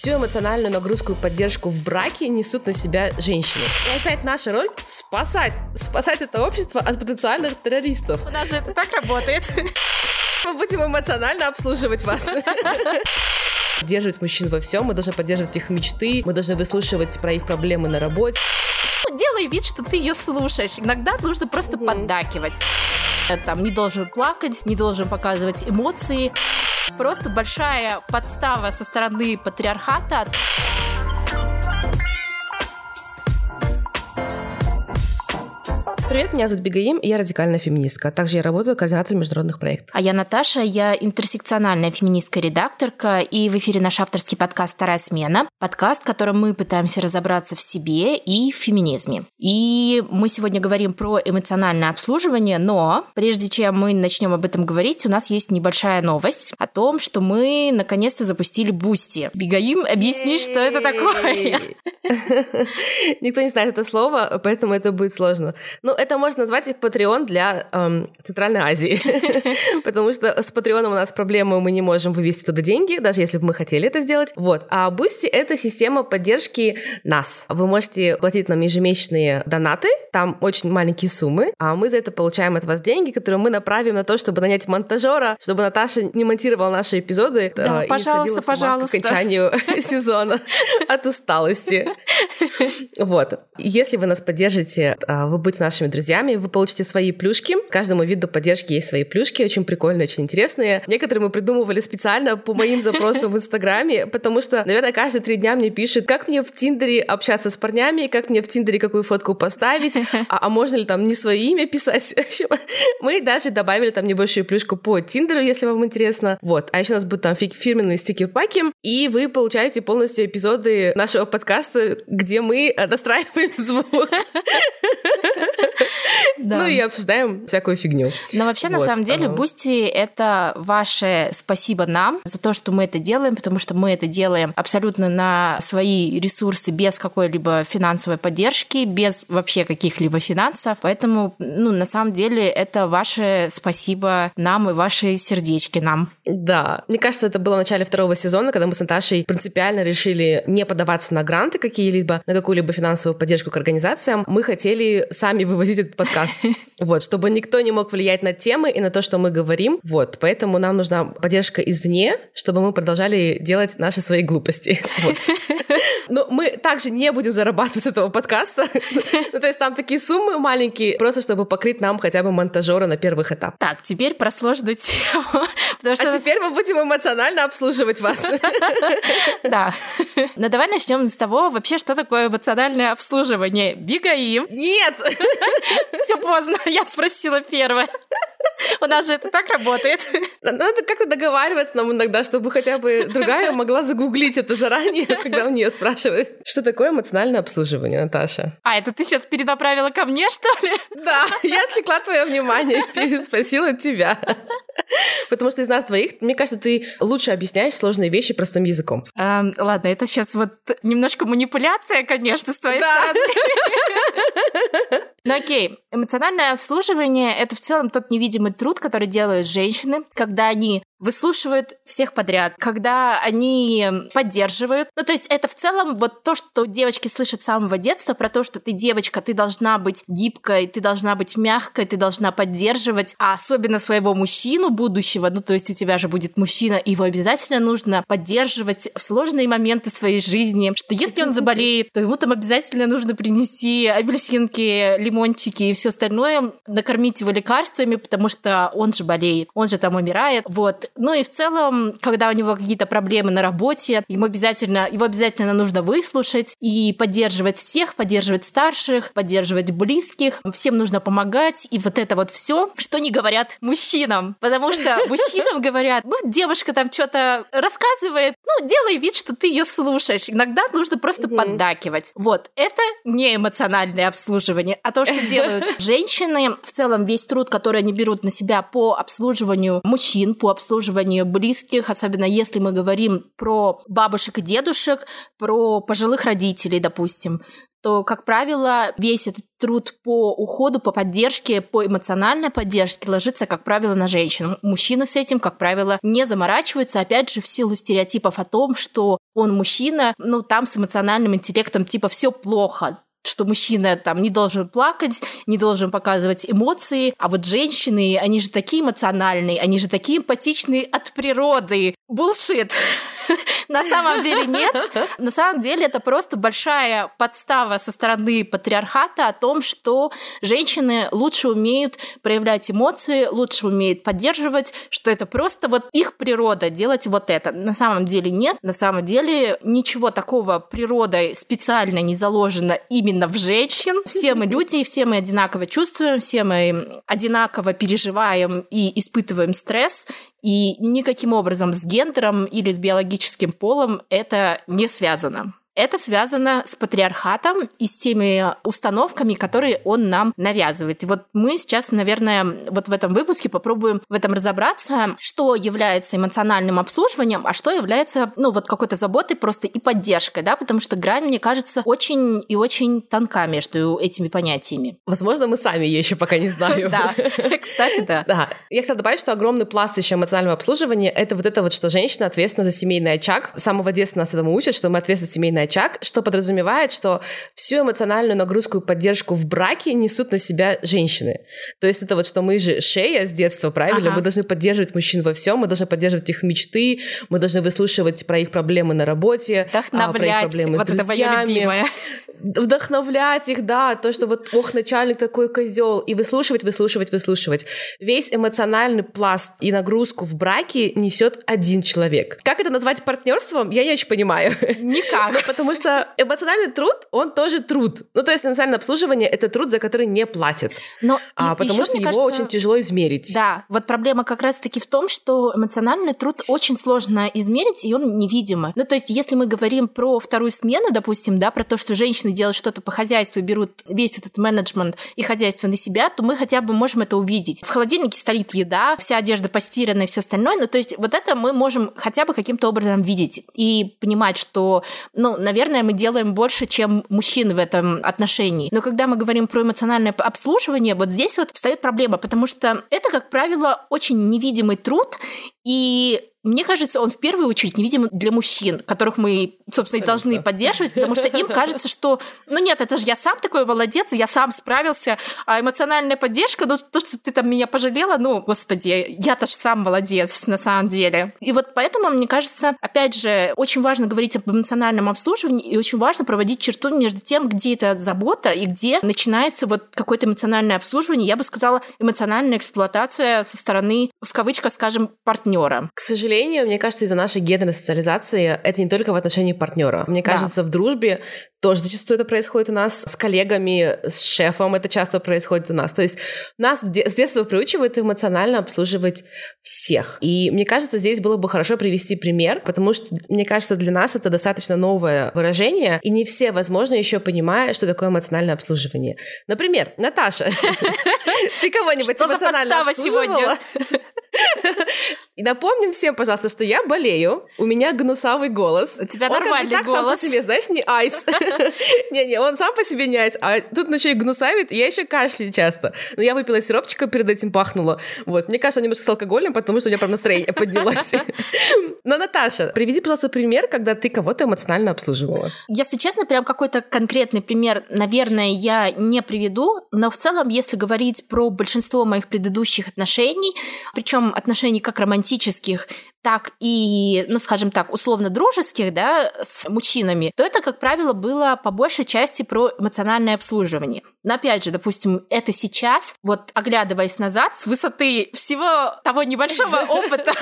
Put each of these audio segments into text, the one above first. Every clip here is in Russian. Всю эмоциональную нагрузку и поддержку в браке несут на себя женщины. И опять наша роль — спасать. Спасать это общество от потенциальных террористов. У нас же это так работает. Мы будем эмоционально обслуживать вас. Поддерживать мужчин во всем, мы должны поддерживать их мечты, мы должны выслушивать про их проблемы на работе. Делай вид, что ты ее слушаешь. Иногда нужно просто поддакивать. Там не должен плакать, не должен показывать эмоции. Просто большая подстава со стороны патриархата. Привет, меня зовут Бегаим, и я радикальная феминистка. Также я работаю координатором международных проектов. А я Наташа, я интерсекциональная феминистская редакторка, и в эфире наш авторский подкаст «Вторая смена», подкаст, в котором мы пытаемся разобраться в себе и в феминизме. И мы сегодня говорим про эмоциональное обслуживание, но прежде чем мы начнем об этом говорить, у нас есть небольшая новость о том, что мы наконец-то запустили Boosty. Бегаим, объясни, что это такое? Никто не знает это слово, поэтому это будет сложно. Ну, это можно назвать Патреон для Центральной Азии, потому что с Патреоном у нас проблемы, мы не можем вывести туда деньги, даже если бы мы хотели это сделать. Вот. А Boosty — это система поддержки нас. Вы можете платить нам ежемесячные донаты, там очень маленькие суммы, а мы за это получаем от вас деньги, которые мы направим на то, чтобы нанять монтажера, чтобы Наташа не монтировала наши эпизоды и не сходила с ума к окончанию сезона от усталости. Вот. Если вы нас поддержите, вы будете нашими друзьями, вы получите свои плюшки. Каждому виду поддержки есть свои плюшки, очень прикольные, очень интересные. Некоторые мы придумывали специально по моим запросам в Инстаграме, потому что, наверное, каждые 3 дня мне пишут, как мне в Тиндере общаться с парнями, как мне в Тиндере какую фотку поставить, а можно ли там не свое имя писать. Мы даже добавили там небольшую плюшку по Тиндеру, если вам интересно. Вот. А еще у нас будут там фирменные стикер-паки, и вы получаете полностью эпизоды нашего подкаста, где мы достраиваем звук. Да. Ну и обсуждаем всякую фигню. Но вообще, вот, на самом деле, Boosty — это ваше спасибо нам за то, что мы это делаем, потому что мы это делаем абсолютно на свои ресурсы, без какой-либо финансовой поддержки, без вообще каких-либо финансов. Поэтому, на самом деле, это ваше спасибо нам и ваши сердечки нам. Да. Мне кажется, это было в начале 2 сезона, когда мы с Наташей принципиально решили не подаваться на гранты какие-либо, на какую-либо финансовую поддержку к организациям. Мы хотели сами вывозить этот подкаст, вот, чтобы никто не мог влиять на темы и на то, что мы говорим, вот, поэтому нам нужна поддержка извне, чтобы мы продолжали делать наши свои глупости, вот. Но мы также не будем зарабатывать с этого подкаста, то есть там такие суммы маленькие, просто чтобы покрыть нам хотя бы монтажера на первых этапах. Так, теперь про сложную тему. А теперь мы будем эмоционально обслуживать вас. Да. Но давай начнем с того, вообще, что такое эмоциональное обслуживание. Бегаим. Нет! Все поздно, я спросила первое. У нас же это так работает. Надо как-то договариваться нам иногда, чтобы хотя бы другая могла загуглить это заранее, когда у нее спрашивают. Что такое эмоциональное обслуживание, Наташа? А, это ты сейчас перенаправила ко мне, что ли? Да, я отвлекла твое внимание и переспросила тебя. Потому что из нас двоих, мне кажется, ты лучше объясняешь сложные вещи простым языком. Ладно, это сейчас вот немножко манипуляция, конечно, с твоей стороны. Ну окей, эмоциональное обслуживание — это в целом тот невидимый труд, который делают женщины, когда они выслушивают всех подряд, когда они поддерживают. Ну, то есть это в целом вот то, что девочки слышат с самого детства, про то, что ты девочка, ты должна быть гибкой, ты должна быть мягкой, ты должна поддерживать, а особенно своего мужчину будущего, ну, то есть у тебя же будет мужчина, и его обязательно нужно поддерживать в сложные моменты своей жизни, что если он заболеет, то ему там обязательно нужно принести апельсинки, лимончики и все остальное, накормить его лекарствами, потому что он же болеет, он же там умирает, вот. Ну и в целом, когда у него какие-то проблемы на работе, его обязательно нужно выслушать и поддерживать всех, поддерживать старших, поддерживать близких, всем нужно помогать, и вот это вот все, что не говорят мужчинам, потому что мужчинам говорят, девушка там что-то рассказывает, делай вид, что ты ее слушаешь, иногда нужно просто поддакивать. Вот, это не эмоциональное обслуживание, а то, что делают женщины, в целом весь труд, который они берут на себя по обслуживанию мужчин, по обслуживанию обслуживании близких, особенно если мы говорим про бабушек и дедушек, про пожилых родителей, допустим, то, как правило, весь этот труд по уходу, по поддержке, по эмоциональной поддержке ложится, как правило, на женщину. Мужчины с этим, как правило, не заморачиваются, опять же, в силу стереотипов о том, что он мужчина, ну, там с эмоциональным интеллектом типа все плохо, что мужчина там не должен плакать, не должен показывать эмоции, а вот женщины, они же такие эмоциональные, они же такие эмпатичные от природы. Булшит. На самом деле нет. На самом деле это просто большая подстава со стороны патриархата о том, что женщины лучше умеют проявлять эмоции, лучше умеют поддерживать, что это просто вот их природа делать вот это. На самом деле нет. На самом деле ничего такого природой специально не заложено именно в женщин. Все мы люди, все мы одинаково чувствуем, все мы одинаково переживаем и испытываем стресс. И никаким образом с гендером или с биологическим полом это не связано. Это связано с патриархатом и с теми установками, которые он нам навязывает. И вот мы сейчас, наверное, вот в этом выпуске попробуем в этом разобраться, что является эмоциональным обслуживанием, а что является, ну, вот какой-то заботой просто и поддержкой, да, потому что грань, мне кажется, очень и очень тонка между этими понятиями. Возможно, мы сами ее еще пока не знаем. Да, кстати, да. Я хотела добавить, что огромный пласт еще эмоционального обслуживания — это вот, что женщина ответственна за семейный очаг. С самого детства нас этому учат, что мы ответственны за семейный очаг. Что подразумевает, что всю эмоциональную нагрузку и поддержку в браке несут на себя женщины. То есть это вот, что мы же шея с детства, правильно? Ага. Мы должны поддерживать мужчин во всем, мы должны поддерживать их мечты, мы должны выслушивать про их проблемы на работе, про их проблемы вот с друзьями, вдохновлять их, да, то, что вот ох, начальник такой козел, и выслушивать. Весь эмоциональный пласт и нагрузку в браке несет один человек. Как это назвать партнерством, я не очень понимаю. Никак. Потому что эмоциональный труд, он тоже труд. Ну, то есть эмоциональное обслуживание — это труд, за который не платят. Но потому что его, кажется, очень тяжело измерить. Да, вот проблема как раз-таки в том, что эмоциональный труд очень сложно измерить, и он невидимый. Ну, то есть если мы говорим про вторую смену, допустим, да, про то, что женщины делают что-то по хозяйству и берут весь этот менеджмент и хозяйство на себя, то мы хотя бы можем это увидеть. В холодильнике стоит еда, вся одежда постирана и все остальное. Ну, то есть вот это мы можем хотя бы каким-то образом видеть и понимать, что, ну, наверное, мы делаем больше, чем мужчины в этом отношении. Но когда мы говорим про эмоциональное обслуживание, вот здесь вот встает проблема, потому что это, как правило, очень невидимый труд, и мне кажется, он в первую очередь невидим для мужчин, которых мы, собственно, и должны поддерживать, потому что им кажется, что, ну нет, это же я сам такой молодец, я сам справился, а эмоциональная поддержка, ну то, что ты там меня пожалела, ну, господи, я-то же сам молодец на самом деле. И вот поэтому, мне кажется, опять же, очень важно говорить об эмоциональном обслуживании и очень важно проводить черту между тем, где это забота и где начинается вот какое-то эмоциональное обслуживание, я бы сказала, эмоциональная эксплуатация со стороны, в кавычках, скажем, партнера. К сожалению, мне кажется, из-за нашей гендерной социализации это не только в отношении партнера. Мне кажется, в дружбе тоже зачастую это происходит у нас с коллегами, с шефом это часто происходит у нас. То есть нас с детства приучивают эмоционально обслуживать всех. И мне кажется, здесь было бы хорошо привести пример, потому что, мне кажется, для нас это достаточно новое выражение, и не все, возможно, еще понимают, что такое эмоциональное обслуживание. Например, Наташа, ты кого-нибудь эмоционально обслуживала? И напомним всем, пожалуйста, что я болею, у меня гнусавый голос. У тебя нормальный голос. Он сам по себе, знаешь, не айс. Не-не, он сам по себе не айс, а тут еще и гнусавит, и я еще кашляю часто. Но я выпила сиропчика, перед этим пахнула. Вот, мне кажется, он немножко с алкоголем, потому что у меня прям настроение поднялось. Но, Наташа, приведи, пожалуйста, пример, когда ты кого-то эмоционально обслуживала. Если честно, прям какой-то конкретный пример, наверное, я не приведу, но в целом, если говорить про большинство моих предыдущих отношений, причем отношений как романтических, так и, ну, скажем так, условно-дружеских, да, с мужчинами, то это, как правило, было по большей части про эмоциональное обслуживание. Но опять же, допустим, это сейчас, вот оглядываясь назад, с высоты всего того небольшого опыта,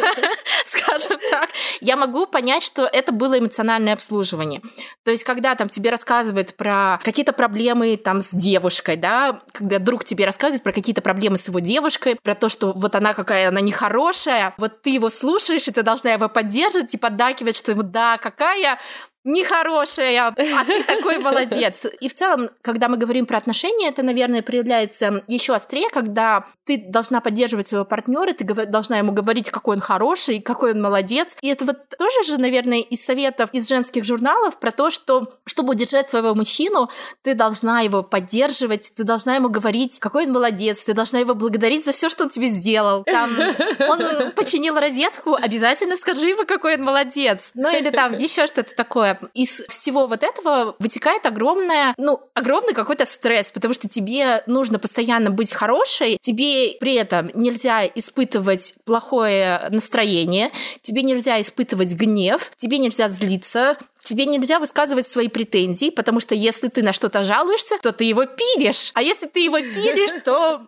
скажем так, я могу понять, что это было эмоциональное обслуживание. То есть, когда там тебе рассказывают про какие-то проблемы там с девушкой, да, когда друг тебе рассказывает про какие-то проблемы с его девушкой, про то, что вот она какая, она нехорошая, вот ты его слушаешь, и ты должна его поддерживать и поддакивать, что ему да, какая... нехорошая, а ты такой молодец. И в целом, когда мы говорим про отношения, это, наверное, проявляется еще острее, когда ты должна поддерживать своего партнера, ты должна ему говорить, какой он хороший, какой он молодец. И это вот тоже же, наверное, из советов из женских журналов про то, что чтобы удержать своего мужчину, ты должна его поддерживать, ты должна ему говорить, какой он молодец, ты должна его благодарить за все, что он тебе сделал. Там он починил розетку, обязательно скажи ему, какой он молодец. Ну или там еще что-то такое. Из всего вот этого вытекает огромный какой-то стресс, потому что тебе нужно постоянно быть хорошей, тебе при этом нельзя испытывать плохое настроение, тебе нельзя испытывать гнев, тебе нельзя злиться, тебе нельзя высказывать свои претензии, потому что если ты на что-то жалуешься, то ты его пилишь. А если ты его пилишь, то,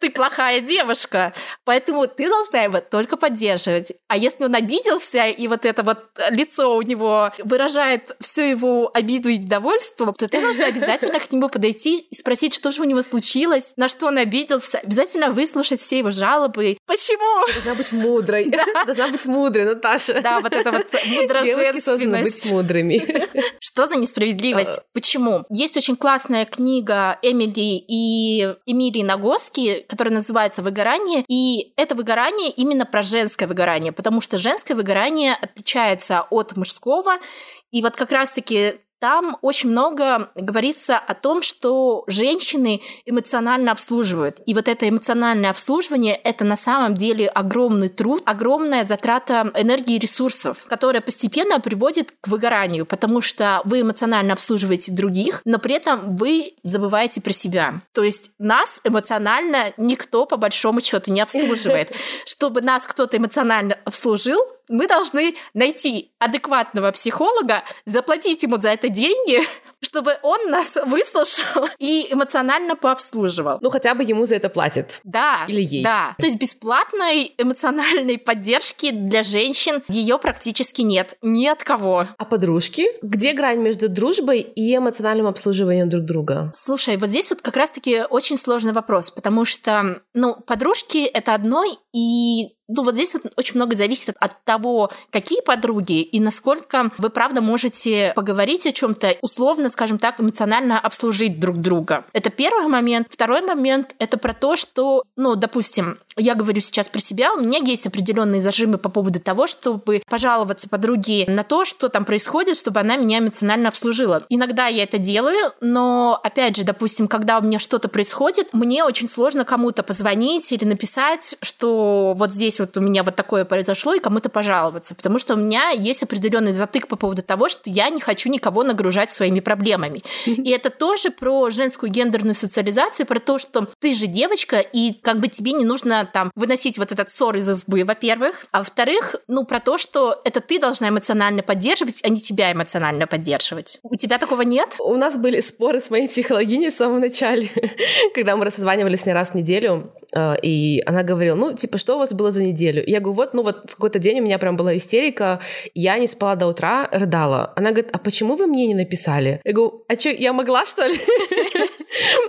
ты плохая девушка. Поэтому ты должна его только поддерживать. А если он обиделся, и вот это вот лицо у него выражает всю его обиду и недовольство, то ты должна обязательно к нему подойти и спросить, что же у него случилось, на что он обиделся. Обязательно выслушать все его жалобы. Почему? Должна быть мудрой. Должна быть мудрой, Наташа. Да, вот это вот мудроженственность. Девушки созданы быть мудрыми. Что за несправедливость? Почему? Есть очень классная книга Эмили Нагоски, которая называется «Выгорание». И это выгорание именно про женское выгорание, потому что женское выгорание отличается от мужского. И вот как раз-таки там очень много говорится о том, что женщины эмоционально обслуживают. И вот это эмоциональное обслуживание – это на самом деле огромный труд, огромная затрата энергии и ресурсов, которая постепенно приводит к выгоранию, потому что вы эмоционально обслуживаете других, но при этом вы забываете про себя. То есть нас эмоционально никто по большому счету не обслуживает. Чтобы нас кто-то эмоционально обслужил, мы должны найти адекватного психолога, заплатить ему за это деньги, чтобы он нас выслушал и эмоционально пообслуживал. Хотя бы ему за это платят. Да. Или ей. Да. То есть бесплатной эмоциональной поддержки для женщин ее практически нет. Ни от кого. А подружки? Где грань между дружбой и эмоциональным обслуживанием друг друга? Слушай, вот здесь вот как раз-таки очень сложный вопрос, потому что, подружки — это одно, и вот здесь вот очень много зависит от того, какие подруги и насколько вы, правда, можете поговорить о чем-то, условно, скажем так, эмоционально обслужить друг друга. Это первый момент. Второй момент — это про то, что, допустим, я говорю сейчас про себя, у меня есть определенные зажимы по поводу того, чтобы пожаловаться подруге на то, что там происходит, чтобы она меня эмоционально обслужила. Иногда я это делаю, но, опять же, допустим, когда у меня что-то происходит, мне очень сложно кому-то позвонить или написать, что вот здесь вот у меня вот такое произошло, и кому-то пожаловаться, потому что у меня есть определенный затык по поводу того, что я не хочу никого нагружать своими проблемами. И это тоже про женскую гендерную социализацию, про то, что ты же девочка, и как бы тебе не нужно там выносить вот этот ссор из избы, во-первых. А во-вторых, про то, что это ты должна эмоционально поддерживать, а не тебя эмоционально поддерживать. У тебя такого нет? У нас были споры с моей психологиней в самом начале, когда мы созванивались не раз в неделю, и она говорила, что у вас было за неделю? Я говорю, вот в какой-то день у меня прям была истерика, я не спала до утра, рыдала. Она говорит, а почему вы мне не написали? Я говорю, а что, я могла, что ли?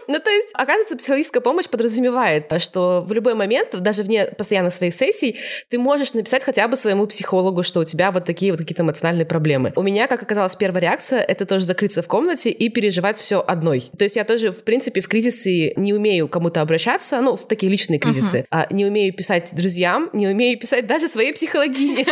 То есть, оказывается, психологическая помощь подразумевает, что в любой момент, даже вне постоянных своих сессий, ты можешь написать хотя бы своему психологу, что у тебя вот такие вот какие-то эмоциональные проблемы. У меня, как оказалось, первая реакция — это тоже закрыться в комнате и переживать все одной. То есть я тоже, в принципе, в кризисе не умею кому-то обращаться, в такие личные кризисы. Не умею писать друзьям, не умею писать даже своей психологине.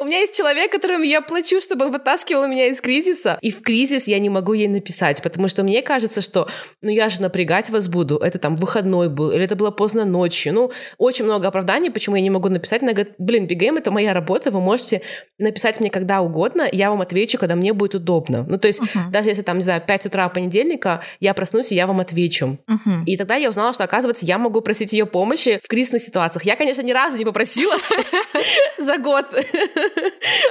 У меня есть человек, которому я плачу, чтобы он вытаскивал меня из кризиса. И в кризис я не могу ей написать, потому что мне кажется, что я же напрягать вас буду. Это там выходной был, или это было поздно ночью. Очень много оправданий, почему я не могу написать. Она говорит, Бегаим, это моя работа, вы можете написать мне когда угодно, я вам отвечу, когда мне будет удобно. Даже если там, не знаю, 5 утра понедельника, я проснусь, и я вам отвечу. И тогда я узнала, что, оказывается, я могу просить ее помощи в кризисных ситуациях. Я, конечно, ни разу не попросила за год.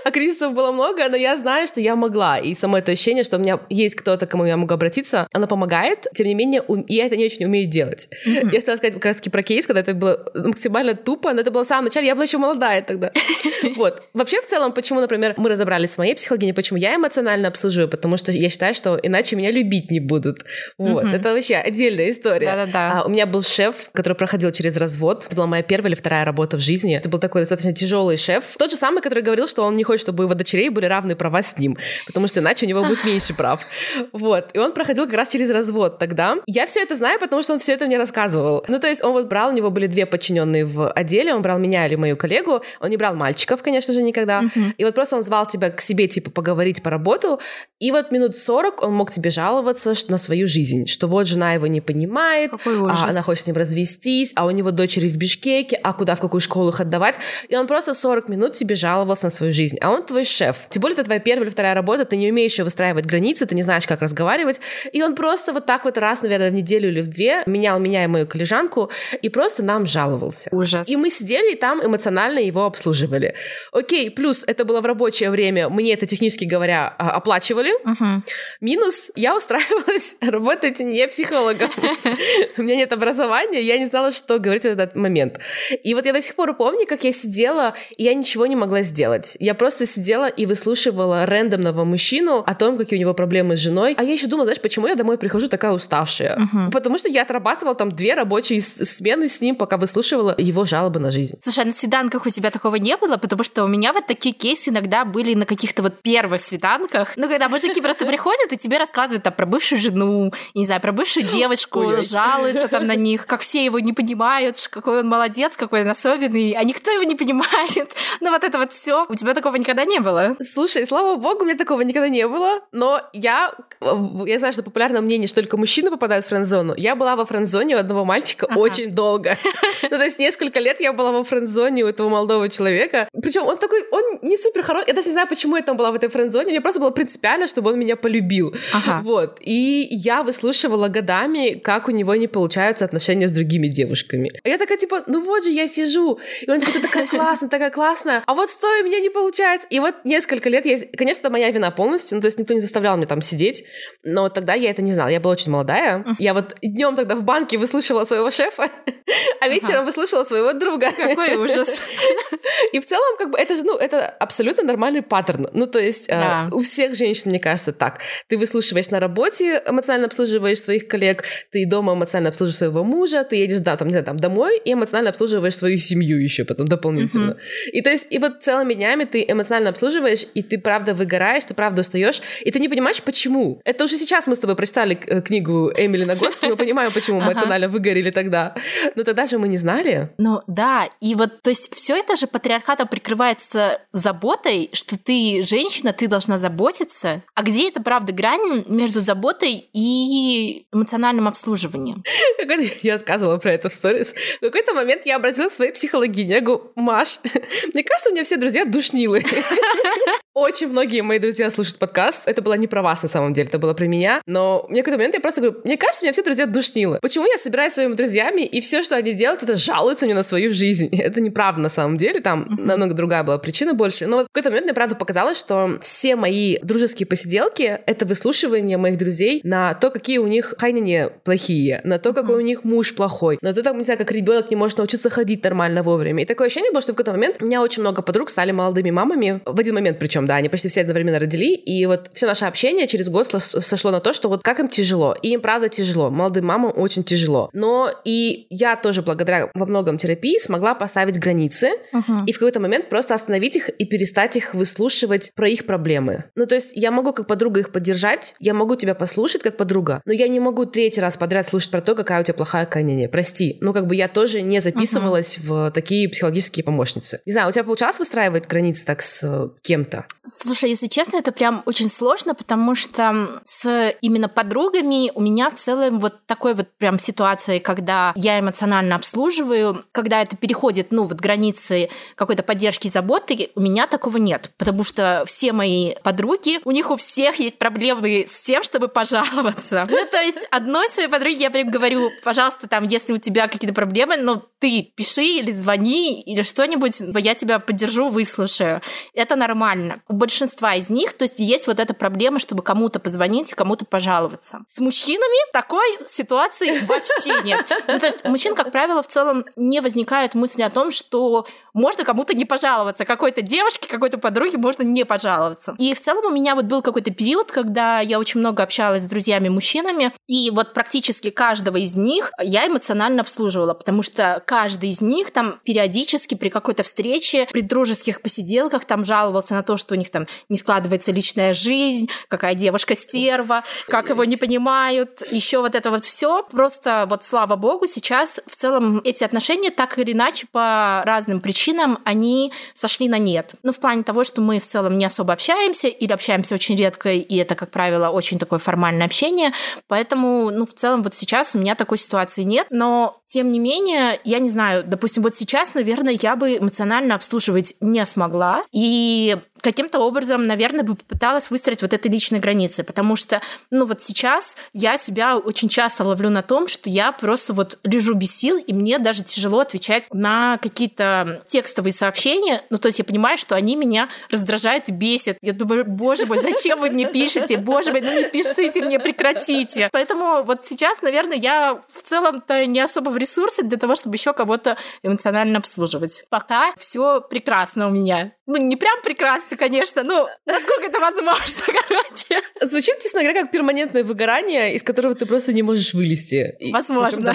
А кризисов было много, но я знаю, что я могла. И само это ощущение, что у меня есть кто-то, к кому я могу обратиться, оно помогает. Тем не менее, я это не очень умею делать. Я хотела сказать как раз про кейс, когда это было максимально тупо, но это было в самом начале, я была еще молодая тогда. Вообще, в целом, почему, например, мы разобрались с моей психологиней, почему я эмоционально обслуживаю, потому что я считаю, что иначе меня любить не будут. Это вообще отдельная история. У меня был шеф, который проходила через развод. Это была моя первая или вторая работа в жизни. Это был такой достаточно тяжелый шеф. Тот же самый, который говорил, что он не хочет, чтобы его дочерей были равные права с ним, потому что иначе у него будет меньше прав. Вот. И он проходил как раз через развод тогда. Я все это знаю, потому что он все это мне рассказывал. Ну, то есть он вот брал, у него были две подчиненные в отделе, он брал меня или мою коллегу, он не брал мальчиков, конечно же, никогда. И вот просто он звал тебя к себе, типа, поговорить по работу, и вот минут 40 он мог тебе жаловаться на свою жизнь, что вот жена его не понимает, она хочет с ним развестись, а у него дочери в Бишкеке, а куда, в какую школу их отдавать? И он просто 40 минут тебе жаловался на свою жизнь, а он твой шеф. Тем более, это твоя первая или вторая работа, ты не умеешь выстраивать границы, ты не знаешь, как разговаривать, и он просто вот так вот раз, наверное, в неделю или в две менял меня и мою коллежанку, и просто нам жаловался. Ужас. И мы сидели, и там эмоционально его обслуживали. Окей, плюс это было в рабочее время, мне это, технически говоря, оплачивали. Минус, я устраивалась работать не психологом. У меня нет образования, я не знала, что говорить в этот момент. И вот я до сих пор помню, как я сидела, и я ничего не могла сделать. Я просто сидела и выслушивала рандомного мужчину о том, какие у него проблемы с женой. А я еще думала, знаешь, почему я домой прихожу такая уставшая? Потому что я отрабатывала там 2 рабочие смены с ним, пока выслушивала его жалобы на жизнь. Слушай, а на свиданках у тебя такого не было? Потому что у меня вот такие кейсы иногда были на каких-то вот первых свиданках. Ну, когда мужики просто приходят и тебе рассказывают там про бывшую жену, не знаю, про бывшую девочку, жалуются там на них, как все его не понимают, какой он молодец, какой он особенный, а никто его не понимает. Ну, вот это вот все. У тебя такого никогда не было? Слушай, слава богу, у меня такого никогда не было, но я знаю, что популярное мнение, что только мужчины попадают в френд-зону. Я была во френд-зоне у одного мальчика очень долго. Ну, то есть несколько лет я была во френд-зоне у этого молодого человека. Причем он такой, он не супер хороший. Я даже не знаю, почему я там была в этой френд-зоне. Мне просто было принципиально, чтобы он меня полюбил. Вот. И я выслушивала годами, как у него не получаются отношения с другими девушками. А я такая, типа, ну вот же я сижу. И он такой, ты такая классная, а вот стой, у меня не получается. И вот несколько лет я... Конечно, это моя вина полностью, ну, то есть никто не заставлял меня там сидеть, но тогда я это не знала. Я была очень молодая. Я вот днем тогда в банке выслушивала своего шефа, а вечером выслушала своего друга. Какой ужас. И в целом, как бы, это же, ну, это абсолютно нормальный паттерн. Ну, то есть у всех женщин, мне кажется, так. Ты выслушиваешь на работе, эмоционально обслуживаешь своих коллег, ты дома эмоционально обслуживаешь своего мужа, ты едешь, да, там, не знаю, там, домой и эмоционально обслуживаешь свою семью еще потом дополнительно. И то есть, и вот целыми днями ты эмоционально обслуживаешь, и ты правда выгораешь, ты правда устаешь, и ты не понимаешь, почему. Это уже сейчас мы с тобой прочитали книгу Эмили Нагоски, мы понимаем, почему эмоционально выгорели тогда. Но тогда же мы не знали. Ну, да, и вот, то есть, все это же патриархатом прикрывается заботой, что ты женщина, ты должна заботиться. А где это, правда, грань между заботой и эмоциональным обслуживанием? Я сказала про это в сторис. В какой-то момент я обратилась к своей психологине. Я говорю, Маш, мне кажется, у меня все друзья душнилы. Очень многие мои друзья слушают подкаст. Это было не про вас, на самом деле, это было про меня. Но в какой-то момент я просто говорю, мне кажется, у меня все друзья душнилы. Почему я собираюсь своими друзьями, и все, что они делают, это жалуются мне на свою жизнь? Это неправда, на самом деле. Там намного другая была причина больше. Но вот в какой-то момент мне правда показалось, что все мои дружеские посиделки — это выслушивание моих друзей на то, какие у них хайнене плохие, на то, какой у них муж плохой, на то, как, не знаю, как ребенок не может научиться ходить нормально вовремя. И такое ощущение было, что в какой-то момент у меня очень много подруг стали молодыми мамами. В один момент причем, да, они почти все одновременно родили. И вот все наше общение через год сошло на то, что вот как им тяжело. И им правда тяжело. Молодым мамам очень тяжело. Но и я тоже благодаря во многом терапии смогла поставить границы и в какой-то момент просто остановить их и перестать их выслушивать про их проблемы. Ну, то есть я могу как подруга их поддержать, я могу тебя послушать как подруга, но я не могу 3-й раз подряд слушать про то, какая у тебя плохая конение. Прости. Ну, как бы я тоже не записывалась в такие психологические помощницы. Не знаю, у тебя получалось выстраивать границы так с кем-то? Слушай, если честно, это прям очень сложно, потому что с именно подругами у меня в целом вот такой вот прям ситуации, когда я эмоционально обслуживаю, когда это переходит, ну, вот границы какой-то поддержки и заботы, у меня такого нет, потому что все мои подруги, у них у всех есть проблемы с тем, чтобы пожаловаться. Ну, то есть одной своей подруге я прям говорю, пожалуйста, там, если у тебя какие-то проблемы, ну, ты пиши или звони или что-нибудь, я тебя поддержу, выслушаю. Это нормально. большинства из них, то есть есть вот эта проблема, чтобы кому-то позвонить, кому-то пожаловаться. С мужчинами такой ситуации вообще нет. Ну, то есть у мужчин, как правило, в целом не возникает мысли о том, что можно кому-то не пожаловаться. Какой-то девушке, какой-то подруге можно не пожаловаться. И в целом у меня вот был какой-то период, когда я очень много общалась с друзьями-мужчинами, и вот практически каждого из них я эмоционально обслуживала, потому что каждый из них там периодически при какой-то встрече, при дружеских посиделках там жаловался на то, что у них там не складывается личная жизнь, какая девушка стерва, как его не понимают, еще вот это вот все. Просто вот слава богу, сейчас в целом эти отношения так или иначе по разным причинам они сошли на нет. Ну, в плане того, что мы в целом не особо общаемся или общаемся очень редко, и это, как правило, очень такое формальное общение, поэтому, ну, в целом вот сейчас у меня такой ситуации нет, но, тем не менее, я не знаю, допустим, вот сейчас, наверное, я бы эмоционально обслуживать не смогла, и каким-то образом, наверное, бы попыталась выстроить вот этой личной границы, потому что, ну, вот сейчас я себя очень часто ловлю на том, что я просто вот лежу без сил, и мне даже тяжело отвечать на какие-то текстовые сообщения, ну, то есть я понимаю, что они меня раздражают и бесят. Я думаю, боже мой, зачем вы мне пишете? Боже мой, ну не пишите мне, прекратите. Поэтому вот сейчас, наверное, я в целом-то не особо в ресурсе для того, чтобы еще кого-то эмоционально обслуживать. Пока все прекрасно у меня. Ну, не прям прекрасно, конечно, но насколько это возможно, короче. Звучит, честно говоря, как перманентное выгорание, из которого ты просто не можешь вылезти. Возможно.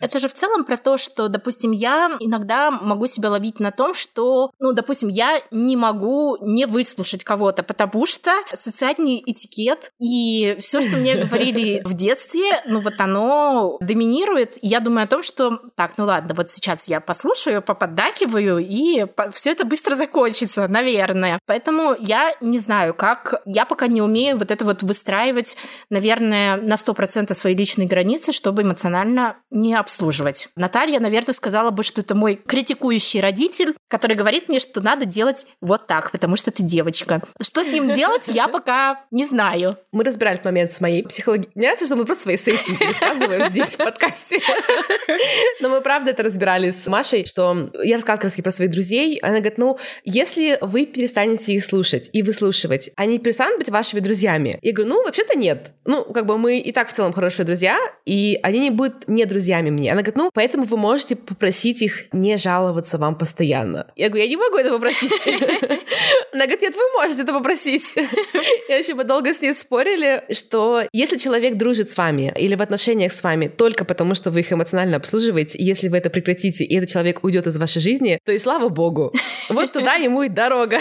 Это же в целом про то, что, допустим, я иногда могу себя ловить на том, что, ну, допустим, я не могу не выслушать кого-то, потому что социальный этикет и все, что мне говорили в детстве, ну, вот оно доминирует. Я думаю о том, что так, ну ладно, вот сейчас я послушаю, поподдакиваю, и все это быстро закончится, наверное. Поэтому я не знаю, как... Я пока не умею вот это вот выстраивать, наверное, на 100% свои личные границы, чтобы эмоционально не обслуживать. Наталья, наверное, сказала бы, что это мой критикующий родитель, который говорит мне, что надо делать вот так, потому что ты девочка. Что с ним делать, я пока не знаю. Мы разбирали этот момент с моей психологией. Мне кажется, что мы просто свои сессии пересказываем здесь в подкасте. Но мы правда это разбирали с Машей, что я рассказывала как раз про своих друзей. Она говорит, ну, если вы перестанете их слушать и выслушивать, они перестанут быть вашими друзьями? Я говорю, ну, вообще-то нет. Ну, как бы мы и так в целом хорошие друзья, и они не будут не друзьями мне. Она говорит, ну, поэтому вы можете попросить их не жаловаться вам постоянно. Я говорю, я не могу это попросить. Она говорит, нет, вы можете это попросить. И вообще мы долго с ней спорили, что если человек дружит с вами или в отношениях с вами только потому, что вы их эмоционально обслуживаете, если вы это прекратите, и этот человек уйдет из вашей жизни, то и слава богу. Вот туда ему и дорога.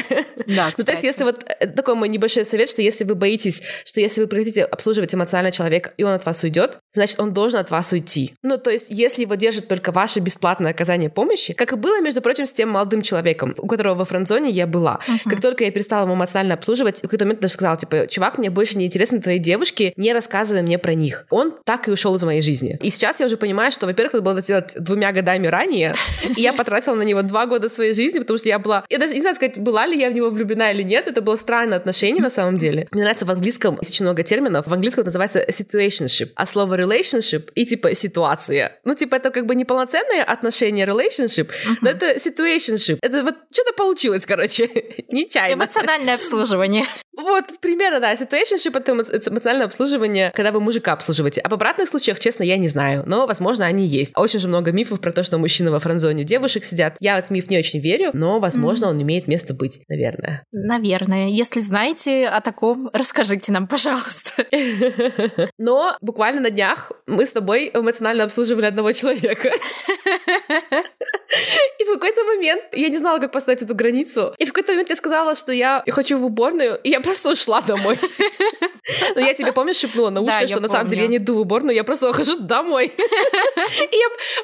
Да, ну, то есть, если вот такой мой небольшой совет, что если вы боитесь, что если вы прекратите обслуживать эмоционально человека, и он от вас уйдет, значит, он должен от вас уйти. Ну, то есть, если его держит только ваше бесплатное оказание помощи, как и было, между прочим, с тем молодым человеком, у которого во френд-зоне я была. Как только я перестала его эмоционально обслуживать, в какой-то момент даже сказала, типа, чувак, мне больше не интересны твои девушки, не рассказывай мне про них. Он так и ушел из моей жизни. И сейчас я уже понимаю, что, во-первых, это было сделать 2 годами ранее, и я потратила на него 2 года своей жизни, потому что я была... Я даже не знаю сказать, была ли я в него влюблена или нет. Это было странное отношение на самом деле. Мне нравится в английском, есть очень много терминов. В английском это называется situationship. А слово relationship и типа ситуация. Ну типа это как бы неполноценное отношение relationship, но это situationship. Это вот что-то получилось, короче, нечаянно. Эмоциональное обслуживание. Вот, примерно, да. Situationship — это эмоциональное обслуживание, когда вы мужика обслуживаете. Об обратных случаях, честно, я не знаю, но, возможно, они есть. Очень же много мифов про то, что мужчины во френд-зоне девушек сидят. Я в этот миф не очень верю, но, возможно, он имеет место быть, наверное. Наверное. Если знаете о таком, расскажите нам, пожалуйста. Но буквально на днях мы с тобой эмоционально обслуживали одного человека. И в какой-то момент я не знала, как поставить эту границу. И в какой-то момент я сказала, что я хочу в уборную, и я просто ушла домой. Но я тебе, помнишь, шепнула на ушко, что на самом деле я не иду в уборную, я просто ухожу домой.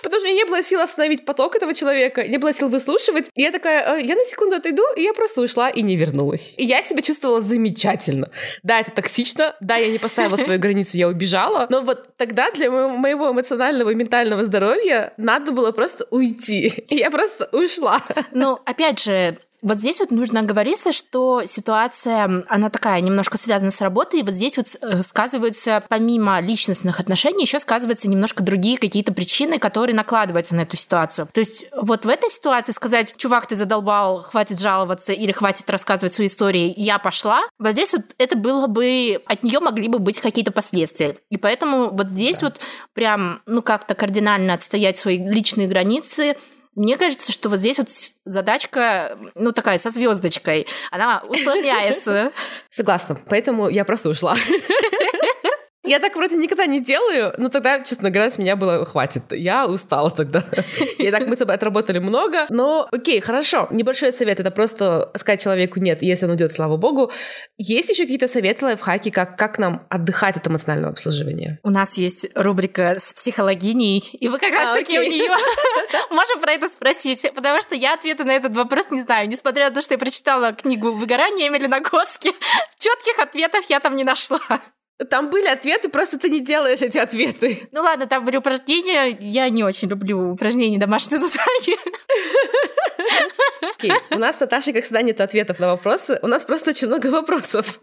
Потому что у меня не было сил остановить поток этого человека, не было сил выслушивать. И я такая, я на секунду отойду, и я просто ушла и не вернулась. И я себя чувствовала замечательно. Да, это токсично, да, я не поставила свою границу, я убежала. Но вот тогда для моего эмоционального и ментального здоровья надо было просто уйти. Я просто ушла. Ну, опять же, Вот здесь вот нужно оговориться, что ситуация, она такая, немножко связана с работой, и вот здесь вот сказываются, помимо личностных отношений, еще сказываются немножко другие какие-то причины, которые накладываются на эту ситуацию. То есть вот в этой ситуации сказать: чувак, ты задолбал, хватит жаловаться или хватит рассказывать свои истории, я пошла, вот здесь вот это было бы, от нее могли бы быть какие-то последствия. И поэтому вот здесь вот прям, ну, как-то кардинально отстоять свои личные границы. Мне кажется, что вот здесь вот задачка, ну, такая, со звездочкой, она усложняется. Согласна, поэтому я просто ушла. Я так вроде никогда не делаю, но тогда, честно говоря, с меня было хватит. Я устала тогда. И так мы с тобой отработали много, но окей, хорошо. Небольшой совет — это просто сказать человеку «нет», если он уйдет, слава богу. Есть еще какие-то советы, лайфхаки, как нам отдыхать от эмоционального обслуживания? У нас есть рубрика с психологиней, и вы как раз-таки у нее можем про это спросить, потому что я ответа на этот вопрос не знаю. Несмотря на то, что я прочитала книгу «Выгорание» Эмили Нагоски, четких ответов я там не нашла. Там были ответы, просто ты не делаешь эти ответы. Ну ладно, там были упражнения. Я не очень люблю упражнения, домашние задания. Окей, у нас, Наташа, как всегда, нет ответов на вопросы. У нас просто очень много вопросов.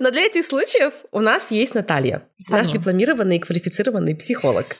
Но для этих случаев у нас есть Наталья, наш дипломированный и квалифицированный психолог.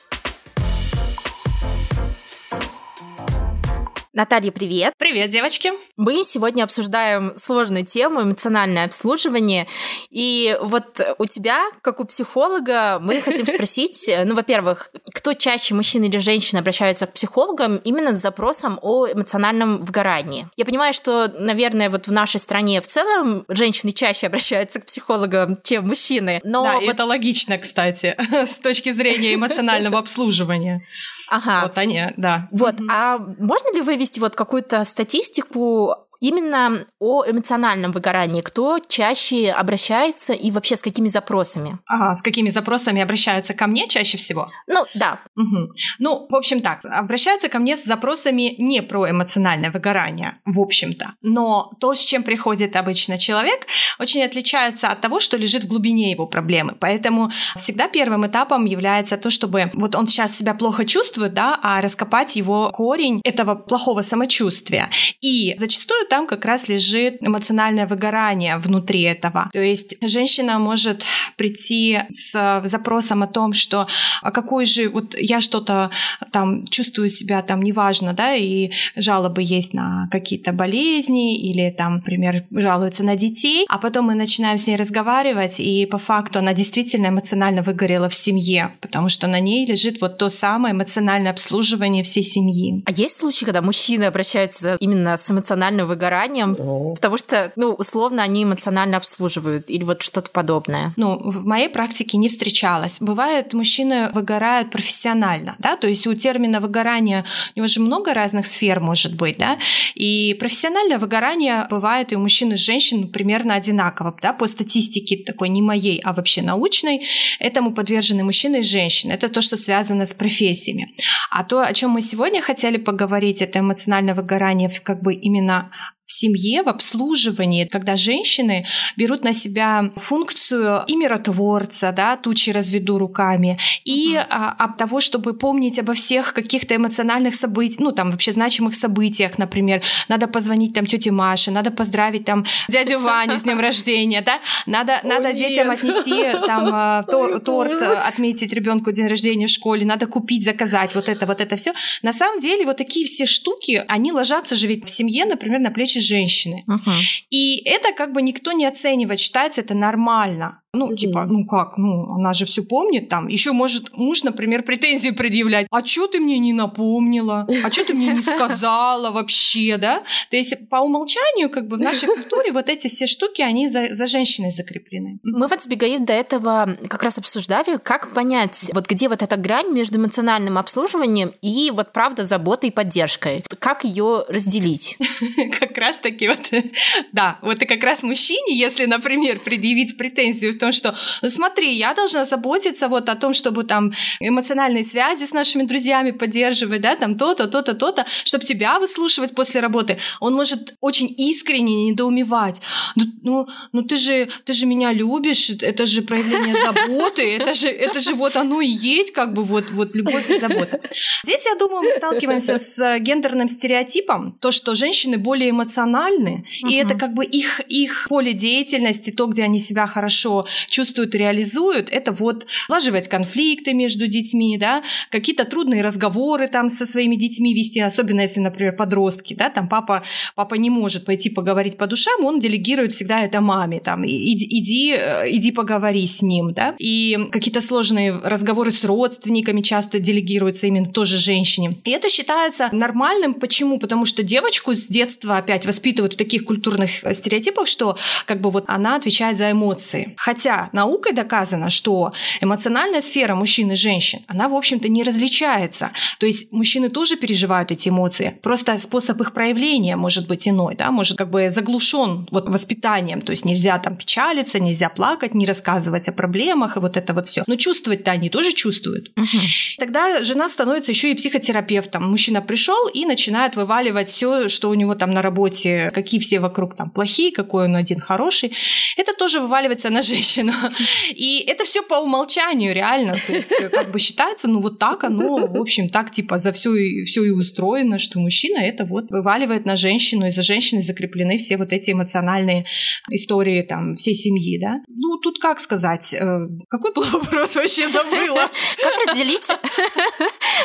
Наталья, привет! Привет, девочки! Мы сегодня обсуждаем сложную тему — эмоциональное обслуживание. И вот у тебя, как у психолога, мы хотим спросить, ну, во-первых, кто чаще, мужчины или женщины, обращаются к психологам именно с запросом о эмоциональном выгорании? Я понимаю, что, наверное, вот в нашей стране в целом женщины чаще обращаются к психологам, чем мужчины. Но да, вот... это логично, кстати, с точки зрения эмоционального обслуживания. Ага. Вот они, да. Вот, а можно ли вывести вот какую-то статистику именно о эмоциональном выгорании? Кто чаще обращается и вообще с какими запросами? С какими запросами обращаются ко мне чаще всего? Ну, да. Угу. Ну, в общем так, обращаются ко мне с запросами не про эмоциональное выгорание, в общем-то. Но то, с чем приходит обычно человек, очень отличается от того, что лежит в глубине его проблемы. Поэтому всегда первым этапом является то, чтобы вот он сейчас себя плохо чувствует, да, а раскопать его корень этого плохого самочувствия. И зачастую там как раз лежит эмоциональное выгорание внутри этого. То есть женщина может прийти с запросом о том, что а какой же, вот я что-то там чувствую себя там неважно, да, и жалобы есть на какие-то болезни или там, например, жалуются на детей, а потом мы начинаем с ней разговаривать, и по факту она действительно эмоционально выгорела в семье, потому что на ней лежит вот то самое эмоциональное обслуживание всей семьи. А есть случаи, когда мужчины обращаются именно с эмоциональным выгоранием, потому что, ну, условно, они эмоционально обслуживают или вот что-то подобное? Ну, в моей практике не встречалось. Бывает, мужчины выгорают профессионально, да, то есть у термина выгорание, у него же много разных сфер может быть, да, и профессиональное выгорание бывает и у мужчин и женщин примерно одинаково, да, по статистике такой не моей, а вообще научной, этому подвержены мужчины и женщины. Это то, что связано с профессиями. А то, о чем мы сегодня хотели поговорить, это эмоциональное выгорание как бы именно в семье, в обслуживании, когда женщины берут на себя функцию и миротворца, да, тучи разведу руками, и от того, чтобы помнить обо всех каких-то эмоциональных событиях, ну, там, вообще значимых событиях, например, надо позвонить там тете Маше, надо поздравить там дядю Ваню с днем рождения, да, надо детям отнести там торт, отметить ребенку день рождения в школе, надо купить, заказать, вот это все. На самом деле вот такие все штуки, они ложатся же ведь в семье, например, на плечи женщины. И это как бы никто не оценивает, считается это нормально. Ну, типа, ну как, ну она же все помнит там. Еще может муж, например, претензии предъявлять. А чё ты мне не напомнила? А чё ты мне не сказала вообще, да? То есть по умолчанию как бы в нашей культуре вот эти все штуки, они за женщиной закреплены. Мы вот с Бегаим до этого как раз обсуждали, как понять, вот где вот эта грань между эмоциональным обслуживанием и вот правда заботой и поддержкой. Как ее разделить? Как раз таки вот, да, вот и как раз мужчине, если, например, предъявить претензию в том, что, ну, смотри, я должна заботиться вот о том, чтобы там эмоциональные связи с нашими друзьями поддерживать, да, там то-то, то-то, то-то, чтобы тебя выслушивать после работы. Он может очень искренне недоумевать. Ну ты же меня любишь, это же проявление заботы, это же вот оно и есть, как бы вот любовь и забота. Здесь, я думаю, мы сталкиваемся с гендерным стереотипом, то, что женщины более эмоциональны, и это как бы их поле деятельности, то, где они себя хорошо чувствуют и реализуют, это вот улаживать конфликты между детьми, да, какие-то трудные разговоры там со своими детьми вести, особенно если, например, подростки, да, там папа не может пойти поговорить по душам, он делегирует всегда это маме, там, иди поговори с ним, да, и какие-то сложные разговоры с родственниками часто делегируются именно тоже женщине. И это считается нормальным. Почему? Потому что девочку с детства опять воспитывают в таких культурных стереотипах, что как бы вот она отвечает за эмоции. Хотя наукой доказано, что эмоциональная сфера мужчин и женщин, она, в общем-то, не различается. То есть мужчины тоже переживают эти эмоции, просто способ их проявления может быть иной, да, может как бы заглушен вот воспитанием, то есть нельзя там печалиться, нельзя плакать, не рассказывать о проблемах и вот это вот все. Но чувствовать-то они тоже чувствуют. Тогда жена становится еще и психотерапевтом. Мужчина пришел и начинает вываливать все, что у него там на работе, какие все вокруг там плохие, какой он один хороший. Это тоже вываливается на женщину. И это все по умолчанию реально. То есть как бы считается, ну вот так оно, в общем, так типа за все и устроено, что мужчина это вот вываливает на женщину, и за женщиной закреплены все вот эти эмоциональные истории там всей семьи, да. Ну тут как сказать, какой был вопрос, вообще забыла.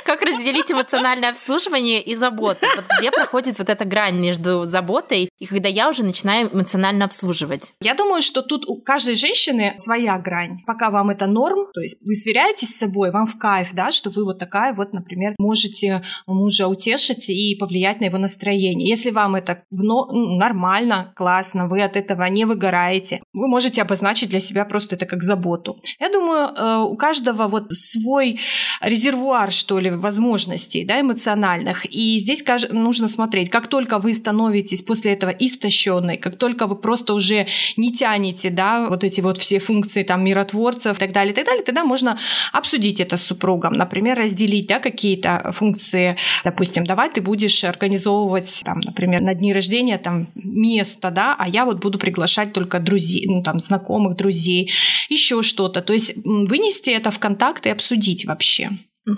Как разделить эмоциональное обслуживание и заботу? Вот где проходит вот эта грань между заботой и когда я уже начинаю эмоционально обслуживать? Я думаю, что тут у каждой женщины своя грань. Пока вам это норм, то есть вы сверяетесь с собой, вам в кайф, да, что вы вот такая вот, например, можете мужа утешить и повлиять на его настроение. Если вам это нормально, классно, вы от этого не выгораете, вы можете обозначить для себя просто это как заботу. Я думаю, у каждого вот свой резервуар, что ли, возможностей, да, эмоциональных. И здесь нужно смотреть, как только вы становитесь после этого истощенной, как только вы просто уже не тянете, да, вот эти вот все функции там миротворцев и так далее, тогда можно обсудить это с супругом, например, разделить, да, какие-то функции, допустим, давай ты будешь организовывать, там, например, на дни рождения там место, да, а я вот буду приглашать только друзей, ну, там, знакомых, друзей, еще что-то. То есть вынести это в контакт и обсудить вообще.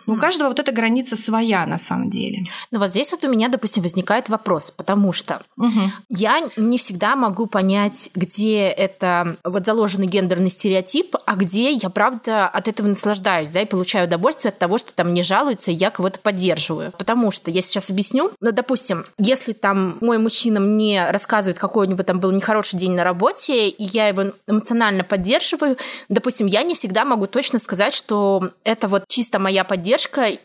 У каждого вот эта граница своя, на самом деле. Ну вот здесь вот у меня, допустим, возникает вопрос, потому что я не всегда могу понять, где это вот заложенный гендерный стереотип, а где я, правда, от этого наслаждаюсь, да, и получаю удовольствие от того, что там мне жалуются, и я кого-то поддерживаю. Потому что, я сейчас объясню, но, допустим, если там мой мужчина мне рассказывает, какой у него там был нехороший день на работе, и я его эмоционально поддерживаю, допустим, я не всегда могу точно сказать, что это вот чисто моя поддержка,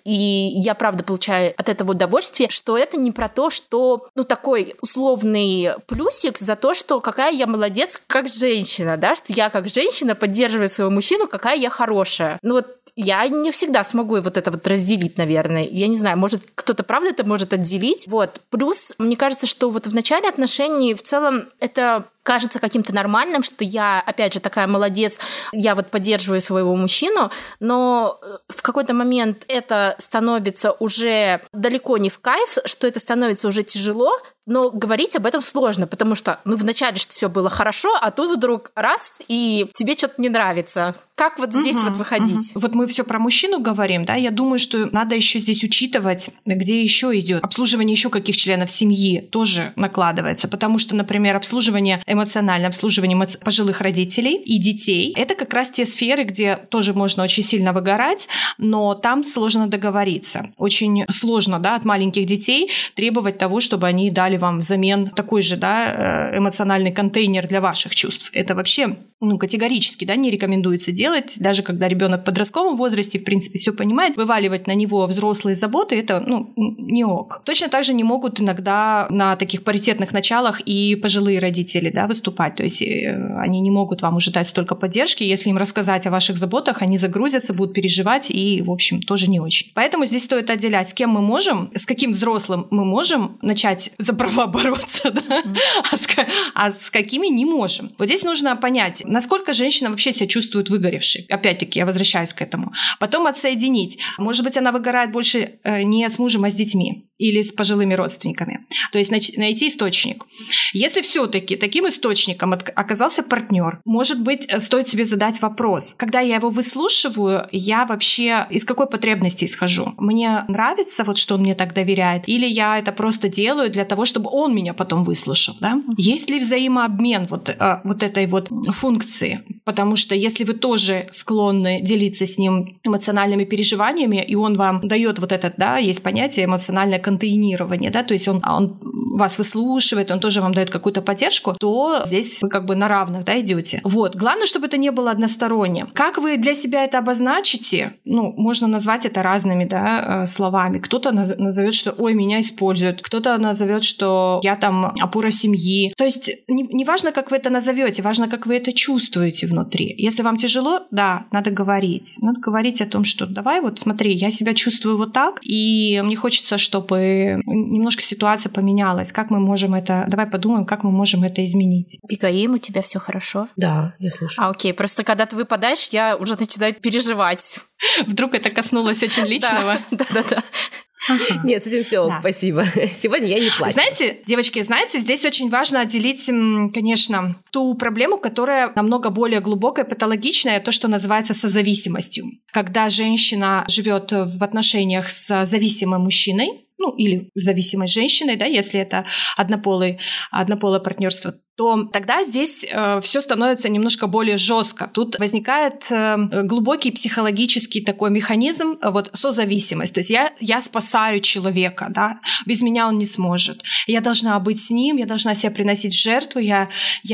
и я, правда, получаю от этого удовольствие, что это не про то, что, ну, такой условный плюсик за то, что какая я молодец как женщина, да, что я как женщина поддерживаю своего мужчину, какая я хорошая. Ну, вот я не всегда смогу вот это вот разделить, наверное. Я не знаю, может, кто-то, правда, это может отделить. Вот. Плюс, мне кажется, что вот в начале отношений в целом это кажется каким-то нормальным, что я, опять же, такая молодец, я вот поддерживаю своего мужчину, но в какой-то момент это становится уже далеко не в кайф, что это становится уже тяжело, но говорить об этом сложно, потому что, ну, вначале что все было хорошо, а тут вдруг раз, и тебе что-то не нравится. Как вот здесь вот выходить? Вот мы все про мужчину говорим, да, я думаю, что надо еще здесь учитывать, где еще идет обслуживание еще каких членов семьи тоже накладывается, потому что, например, эмоциональное обслуживание пожилых родителей и детей, это как раз те сферы, где тоже можно очень сильно выгорать, но там сложно договориться. Очень сложно, да, от маленьких детей требовать того, чтобы они дали вам взамен такой же, да, эмоциональный контейнер для ваших чувств. Это вообще, ну, категорически, да, не рекомендуется делать, даже когда ребенок в подростковом возрасте, в принципе, все понимает, вываливать на него взрослые заботы, это, ну, не ок. Точно так же не могут иногда на таких паритетных началах и пожилые родители, да, выступать, то есть они не могут вам уже дать столько поддержки, если им рассказать о ваших заботах, они загрузятся, будут переживать и, в общем, тоже не очень. Поэтому здесь стоит отделять, с кем мы можем, с каким взрослым мы можем начать права бороться, да? А с какими не можем. Вот здесь нужно понять, насколько женщина вообще себя чувствует выгоревшей. Опять-таки, я возвращаюсь к этому. Потом отсоединить. Может быть, она выгорает больше не с мужем, а с детьми или с пожилыми родственниками. То есть найти источник. Если все-таки таким источником оказался партнер, может быть, стоит себе задать вопрос. Когда я его выслушиваю, я вообще из какой потребности исхожу? Мне нравится, вот что он мне так доверяет, или я это просто делаю для того, чтобы он меня потом выслушал, да? Есть ли взаимообмен вот этой вот функции? Потому что если вы тоже склонны делиться с ним эмоциональными переживаниями, и он вам дает вот это, да, есть понятие эмоциональное контейнирование, да, то есть он вас выслушивает, он тоже вам дает какую-то поддержку, то здесь вы как бы на равных, да, идете. Вот. Главное, чтобы это не было односторонним. Как вы для себя это обозначите? Ну, можно назвать это разными, да, словами. Кто-то назовет, что «ой, меня используют», кто-то назовет, что «я там опора семьи». То есть не важно, как вы это назовете, важно, как вы это чувствуете внутри. Если вам тяжело, да, надо говорить. Надо говорить о том, что «давай, вот смотри, я себя чувствую вот так, и мне хочется, чтобы немножко ситуация поменялась. Как мы можем это... Давай подумаем, как мы можем это изменить». Бегаим, у тебя все хорошо? Да, я слушаю. Окей, просто когда ты выпадаешь, я уже начинаю переживать. Вдруг это коснулось очень личного. Да-да-да. Ага. Нет, с этим все, да. Спасибо. Сегодня я не плачу. Знаете, девочки, здесь очень важно отделить, конечно, ту проблему, которая намного более глубокая, патологичная, то, что называется созависимостью. Когда женщина живет в отношениях с зависимым мужчиной, ну или зависимой женщиной, да, если это однополое партнерство, то тогда здесь все становится немножко более жестко. Тут возникает глубокий психологический такой механизм, вот созависимость. То есть я спасаю человека, да, без меня он не сможет. Я должна быть с ним, я должна себя приносить в жертву, я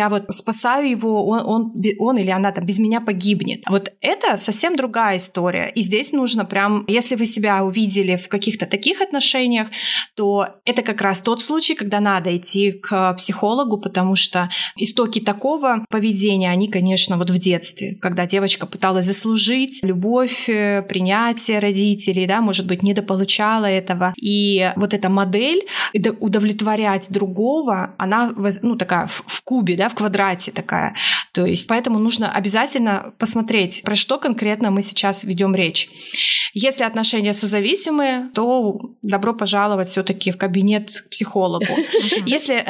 вот спасаю его, он или она там без меня погибнет. Вот это совсем другая история. И здесь нужно прям, если вы себя увидели в каких-то таких отношениях, то это как раз тот случай, когда надо идти к психологу, потому что истоки такого поведения, они, конечно, вот в детстве, когда девочка пыталась заслужить любовь, принятие родителей, да, может быть, недополучала этого. И вот эта модель удовлетворять другого, она, ну, такая в кубе, да, в квадрате такая. То есть поэтому нужно обязательно посмотреть, про что конкретно мы сейчас ведем речь. Если отношения созависимые, то добро пожаловать все-таки в кабинет к психологу. Если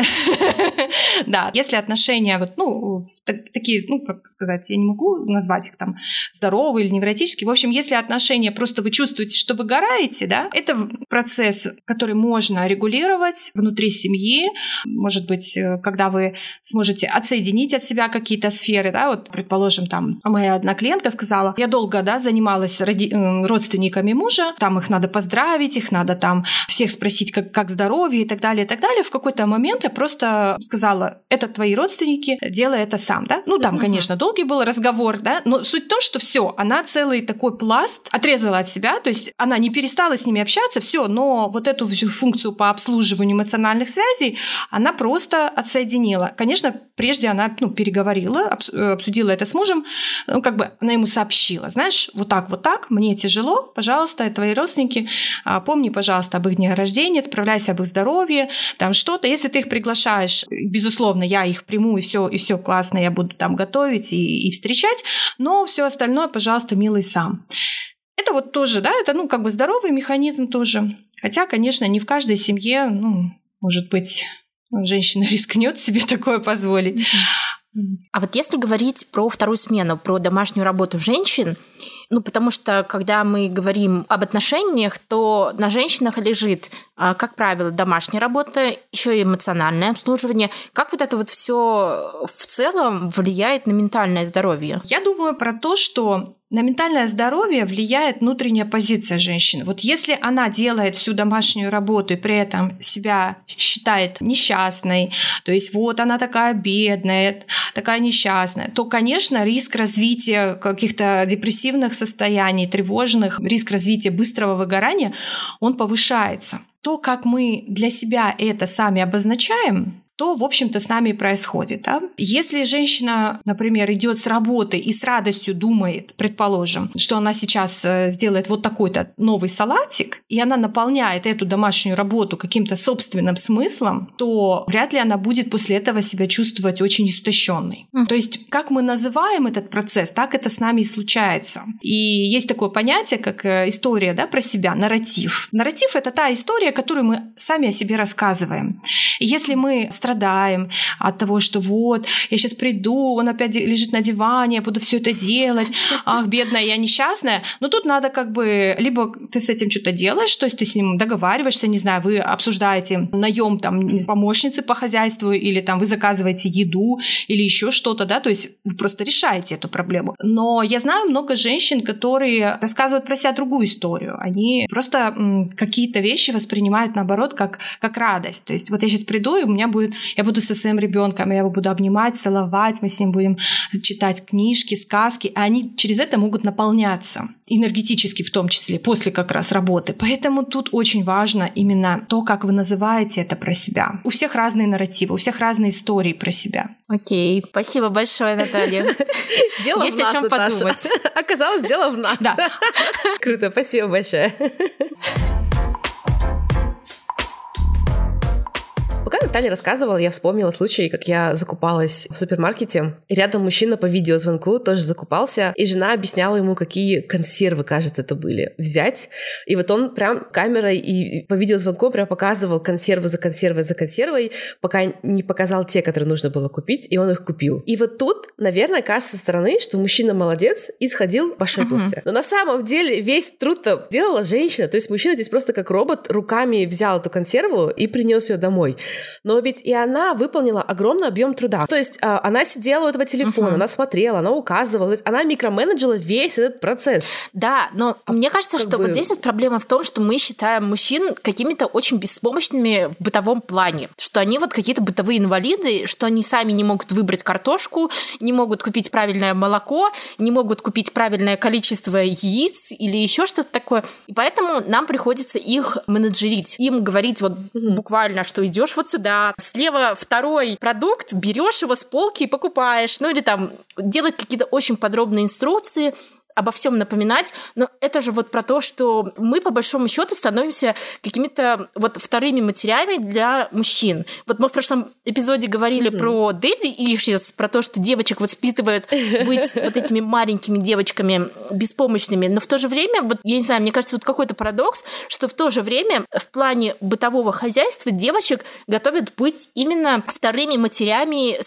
отношения вот, ну, такие, ну, как сказать, я не могу назвать их там здоровые или невротические. В общем, если отношения просто вы чувствуете, что вы выгораете, да, это процесс, который можно регулировать внутри семьи. Может быть, когда вы сможете отсоединить от себя какие-то сферы, да, вот, предположим, там, моя одна клиентка сказала, я долго, да, занималась родственниками мужа, там их надо поздравить, их надо там всех спросить, как здоровье и так далее, и так далее. В какой-то момент я просто сказала, это твои родственники, делай это сам, да? Ну, там, конечно, долгий был разговор, да, но суть в том, что все, она целый такой пласт отрезала от себя, то есть она не перестала с ними общаться, все, но вот эту всю функцию по обслуживанию эмоциональных связей она просто отсоединила. Конечно, прежде она, ну, переговорила, обсудила это с мужем, ну, как бы она ему сообщила, знаешь, вот так, мне тяжело, пожалуйста, твои родственники, помни, пожалуйста, об их дне рождения, справляйся об их здоровье, там что-то. Если ты их приглашаешь, безусловно, я их приму, и все классно, я буду там готовить и встречать, но все остальное, пожалуйста, милый, сам. Это вот тоже, да, это, ну, как бы здоровый механизм тоже. Хотя, конечно, не в каждой семье, ну, может быть, женщина рискнет себе такое позволить. А вот если говорить про вторую смену, про домашнюю работу женщин, ну, потому что, когда мы говорим об отношениях, то на женщинах лежит, как правило, домашняя работа, еще и эмоциональное обслуживание. Как вот это вот все в целом влияет на ментальное здоровье? Я думаю про то, что на ментальное здоровье влияет внутренняя позиция женщины. Вот если она делает всю домашнюю работу и при этом себя считает несчастной, то есть вот она такая бедная, такая несчастная, то, конечно, риск развития каких-то депрессивных состояний, тревожных, риск развития быстрого выгорания, он повышается. То, как мы для себя это сами обозначаем, то, в общем-то, с нами и происходит. Да? Если женщина, например, идет с работы и с радостью думает, предположим, что она сейчас сделает вот такой-то новый салатик, и она наполняет эту домашнюю работу каким-то собственным смыслом, то вряд ли она будет после этого себя чувствовать очень истощенной. То есть, как мы называем этот процесс, так это с нами и случается. И есть такое понятие, как история, да, про себя, нарратив. Нарратив — это та история, которую мы сами о себе рассказываем. И если мы страдаем от того, что вот, я сейчас приду, он опять лежит на диване, я буду все это делать, ах, бедная, я несчастная. Но тут надо как бы, либо ты с этим что-то делаешь, то есть ты с ним договариваешься, не знаю, вы обсуждаете наем там помощницы по хозяйству, или там вы заказываете еду, или еще что-то, да, то есть вы просто решаете эту проблему. Но я знаю много женщин, которые рассказывают про себя другую историю. Они просто какие-то вещи воспринимают, наоборот, как радость. То есть вот я сейчас приду, и у меня будет, я буду со своим ребенком, я его буду обнимать, целовать, мы с ним будем читать книжки, сказки, а они через это могут наполняться энергетически, в том числе, после как раз работы. Поэтому тут очень важно именно то, как вы называете это про себя. У всех разные нарративы, у всех разные истории про себя. Окей, спасибо большое, Наталья. Дело в нас, Наташа. Есть о чем подумать. Оказалось, дело в нас. Да. Круто, спасибо большое. Пока Наталья рассказывала, я вспомнила случай, как я закупалась в супермаркете. И рядом мужчина по видеозвонку тоже закупался, и жена объясняла ему, какие консервы, кажется, это были, взять. И вот он прям камерой и по видеозвонку прям показывал консерву за консервой, пока не показал те, которые нужно было купить, и он их купил. И вот тут, наверное, кажется со стороны, что мужчина молодец и сходил, пошипался. Но на самом деле весь труд-то делала женщина. То есть мужчина здесь просто как робот руками взял эту консерву и принес ее домой. Но ведь и она выполнила огромный объем труда. То есть она сидела у этого телефона, она смотрела, она указывала, то есть она микроменеджила весь этот процесс. Да, но мне кажется, что вот здесь вот проблема в том, что мы считаем мужчин какими-то очень беспомощными в бытовом плане, что они вот какие-то бытовые инвалиды, что они сами не могут выбрать картошку, не могут купить правильное молоко, не могут купить правильное количество яиц или еще что-то такое. И поэтому нам приходится их менеджерить, им говорить вот буквально, что идешь вот сюда, слева второй продукт, берешь его с полки и покупаешь, ну или там делать какие-то очень подробные инструкции, обо всем напоминать, но это же вот про то, что мы, по большому счету, становимся какими-то вот вторыми матерями для мужчин. Вот мы в прошлом эпизоде говорили про daddy issues, про то, что девочек воспитывают быть вот этими маленькими девочками беспомощными, но в то же время, вот я не знаю, мне кажется, вот какой-то парадокс, что в то же время в плане бытового хозяйства девочек готовят быть именно вторыми матерями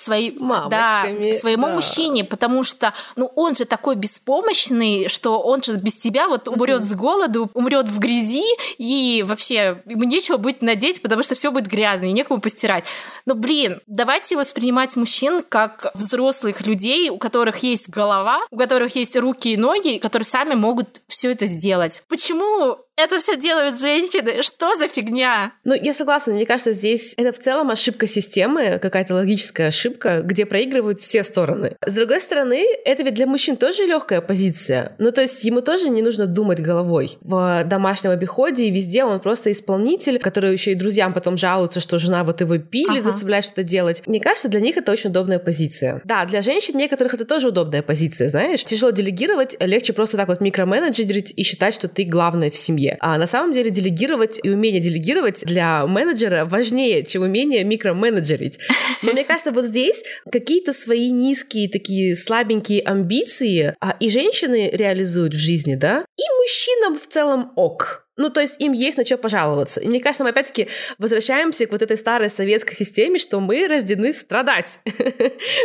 своему мужчине, потому что, ну, он же такой беспомощный, что он сейчас без тебя вот умрет с голоду, умрет в грязи, и вообще ему нечего будет надеть, потому что все будет грязно, и некому постирать. Но, блин, давайте воспринимать мужчин как взрослых людей, у которых есть голова, у которых есть руки и ноги, которые сами могут все это сделать. Почему это все делают женщины? Что за фигня? Ну, я согласна. Мне кажется, здесь это в целом ошибка системы, какая-то логическая ошибка, где проигрывают все стороны. С другой стороны, это ведь для мужчин тоже легкая позиция. Ну, то есть ему тоже не нужно думать головой. В домашнем обиходе и везде он просто исполнитель, который еще и друзьям потом жалуется, что жена вот его пилит, заставляет что-то делать. Мне кажется, для них это очень удобная позиция. Да, для женщин некоторых это тоже удобная позиция, знаешь. Тяжело делегировать, легче просто так вот микроменеджерить и считать, что ты главная в семье. А на самом деле делегировать и умение делегировать для менеджера важнее, чем умение микроменеджерить. Но мне кажется, вот здесь какие-то свои низкие, такие слабенькие амбиции и женщины реализуют в жизни, да, и мужчинам в целом ок. Ну, то есть им есть на что пожаловаться. И мне кажется, мы опять-таки возвращаемся к вот этой старой советской системе, что мы рождены страдать.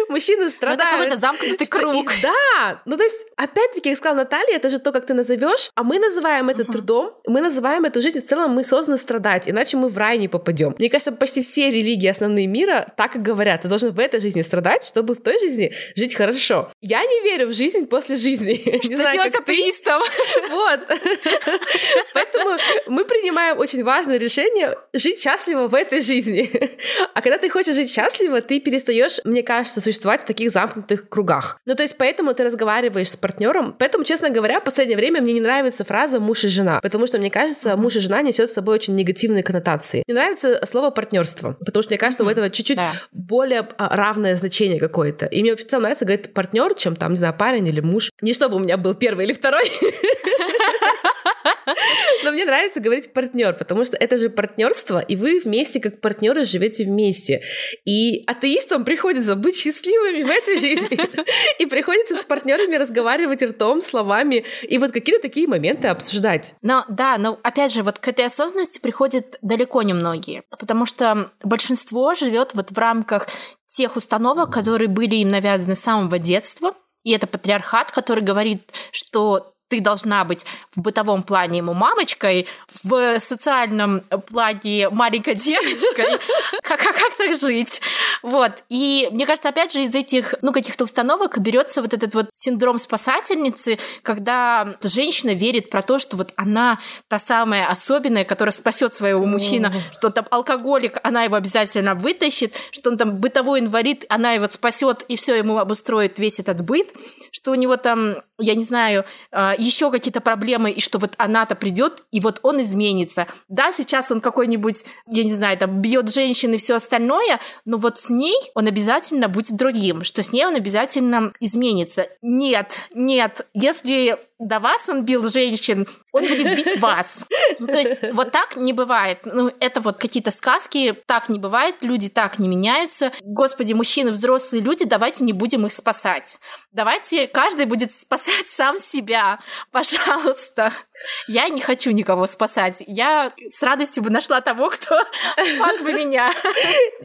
Мужчины страдают. Это какой-то замкнутый круг. Да, ну то есть опять-таки, как сказала Наталья, это же то, как ты назовешь, а мы называем это трудом, мы называем эту жизнь, в целом мы созданы страдать, иначе мы в рай не попадем. Мне кажется, почти все религии основные мира так и говорят. Ты должен в этой жизни страдать, чтобы в той жизни жить хорошо. Я не верю в жизнь после жизни. Что делать атеистам? Вот. Поэтому Поэтому мы принимаем очень важное решение жить счастливо в этой жизни. А когда ты хочешь жить счастливо, ты перестаешь, мне кажется, существовать в таких замкнутых кругах. Ну, то есть, поэтому ты разговариваешь с партнером. Поэтому, честно говоря, в последнее время мне не нравится фраза «муж и жена», потому что, мне кажется, муж и жена несет с собой очень негативные коннотации. Мне нравится слово «партнерство», потому что, мне кажется, у этого чуть-чуть более равное значение какое-то. И мне специально нравится, говорит, партнер, чем там, не знаю, парень или муж. Не чтобы у меня был первый или второй. Но мне нравится говорить партнер, потому что это же партнерство, и вы вместе, как партнеры, живете вместе. И атеистам приходится быть счастливыми в этой жизни. И приходится с партнерами разговаривать ртом, словами, и вот какие-то такие моменты обсуждать. Но да, но опять же, вот к этой осознанности приходят далеко не многие, потому что большинство живет вот в рамках тех установок, которые были им навязаны с самого детства. И это патриархат, который говорит, что ты должна быть в бытовом плане ему мамочкой, в социальном плане маленькой девочкой. Как так жить? Вот. И мне кажется, опять же, из этих, ну, каких-то установок берется вот этот вот синдром спасательницы, когда женщина верит про то, что вот она та самая особенная, которая спасет своего мужчину, что там алкоголик, она его обязательно вытащит, что он там бытовой инвалид, она его спасет и все ему обустроит весь этот быт, что у него там, я не знаю, еще какие-то проблемы, и что вот она-то придет, и вот он изменится. Да, сейчас он какой-нибудь, я не знаю, там, бьет женщин и все остальное, но вот с ней он обязательно будет другим, что с ней он обязательно изменится. Нет, если до вас он бил женщин, он будет бить вас. То есть вот так не бывает. Ну, это вот какие-то сказки, так не бывает, люди так не меняются. Господи, мужчины, взрослые люди, давайте не будем их спасать. Давайте каждый будет спасать сам себя, пожалуйста. Я не хочу никого спасать. Я с радостью бы нашла того, кто спас бы меня.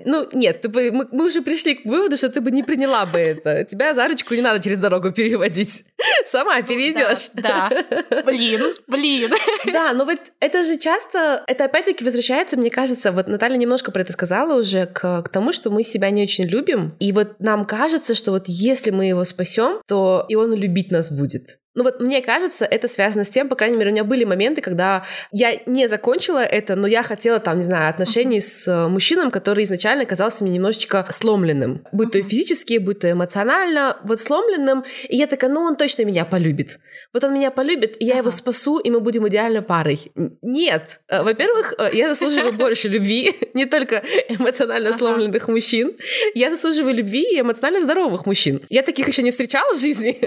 Ну, нет, мы уже пришли к выводу, что ты бы не приняла бы это. Тебя за ручку не надо через дорогу переводить. Сама перейдешь. Да. Блин. Да, но вот это же часто, это опять-таки возвращается, мне кажется, вот Наталья немножко про это сказала уже, к тому, что мы себя не очень любим. И вот нам кажется, что вот если мы его спасем, то и он любить нас будет. Ну вот мне кажется, это связано с тем, по крайней мере, у меня были моменты, когда я не закончила это, но я хотела там, не знаю, отношений с мужчином, который изначально казался мне немножечко сломленным, будь то физически, будь то эмоционально, вот сломленным, и я такая, ну он точно меня полюбит, вот он меня полюбит, и я его спасу, и мы будем идеальной парой. Нет, во-первых, я заслуживаю больше любви, не только эмоционально сломленных мужчин, я заслуживаю любви и эмоционально здоровых мужчин. Я таких еще не встречала в жизни,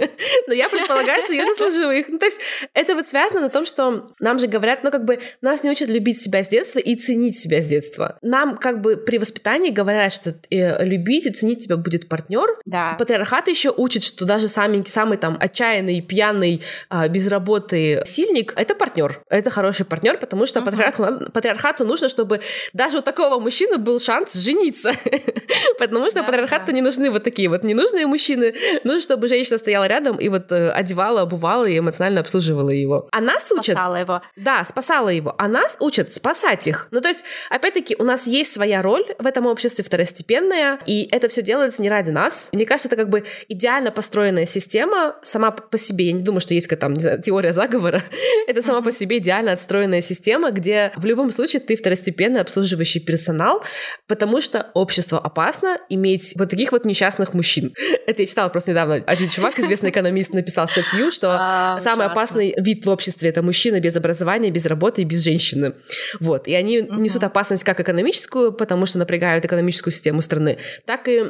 но я предполагаю, что я заслуживаю их. Ну, то есть это вот связано на том, что нам же говорят, ну, как бы нас не учат любить себя с детства и ценить себя с детства. Нам как бы при воспитании говорят, что любить и ценить тебя будет партнер. Да. Патриархат еще учит, что даже самый там отчаянный, пьяный, без работы сильник — это партнер. Это хороший партнер, потому что патриархату нужно, чтобы даже у такого мужчины был шанс жениться. Потому что патриархату не нужны вот такие вот ненужные мужчины. Нужно, чтобы женщина стояла рядом и вот одевала, обувала и эмоционально обслуживала его. А нас учат... Спасала его. Да, спасала его. А нас учат спасать их. Ну, то есть, опять-таки, у нас есть своя роль в этом обществе, второстепенная, и это все делается не ради нас. Мне кажется, это как бы идеально построенная система сама по себе. Я не думаю, что есть какая-то там, не знаю, теория заговора. Это сама по себе идеально отстроенная система, где в любом случае ты второстепенный обслуживающий персонал, потому что общество опасно иметь вот таких вот несчастных мужчин. Это я читала просто недавно. Один чувак, известный экономист, написал статью, что самый опасный вид в обществе — это мужчина без образования, без работы и без женщины. Вот. И они несут опасность как экономическую, потому что напрягают экономическую систему страны, так и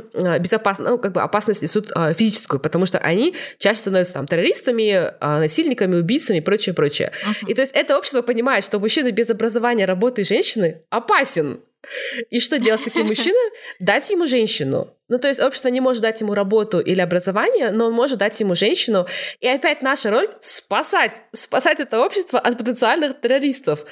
опасность несут физическую, потому что они чаще становятся там террористами, насильниками, убийцами и прочее. И то есть это общество понимает, что мужчина без образования, работы и женщины опасен. И что делать с таким мужчиной? Дать ему женщину. Ну, то есть общество не может дать ему работу или образование, но он может дать ему женщину. И опять наша роль — спасать. Спасать это общество от потенциальных террористов.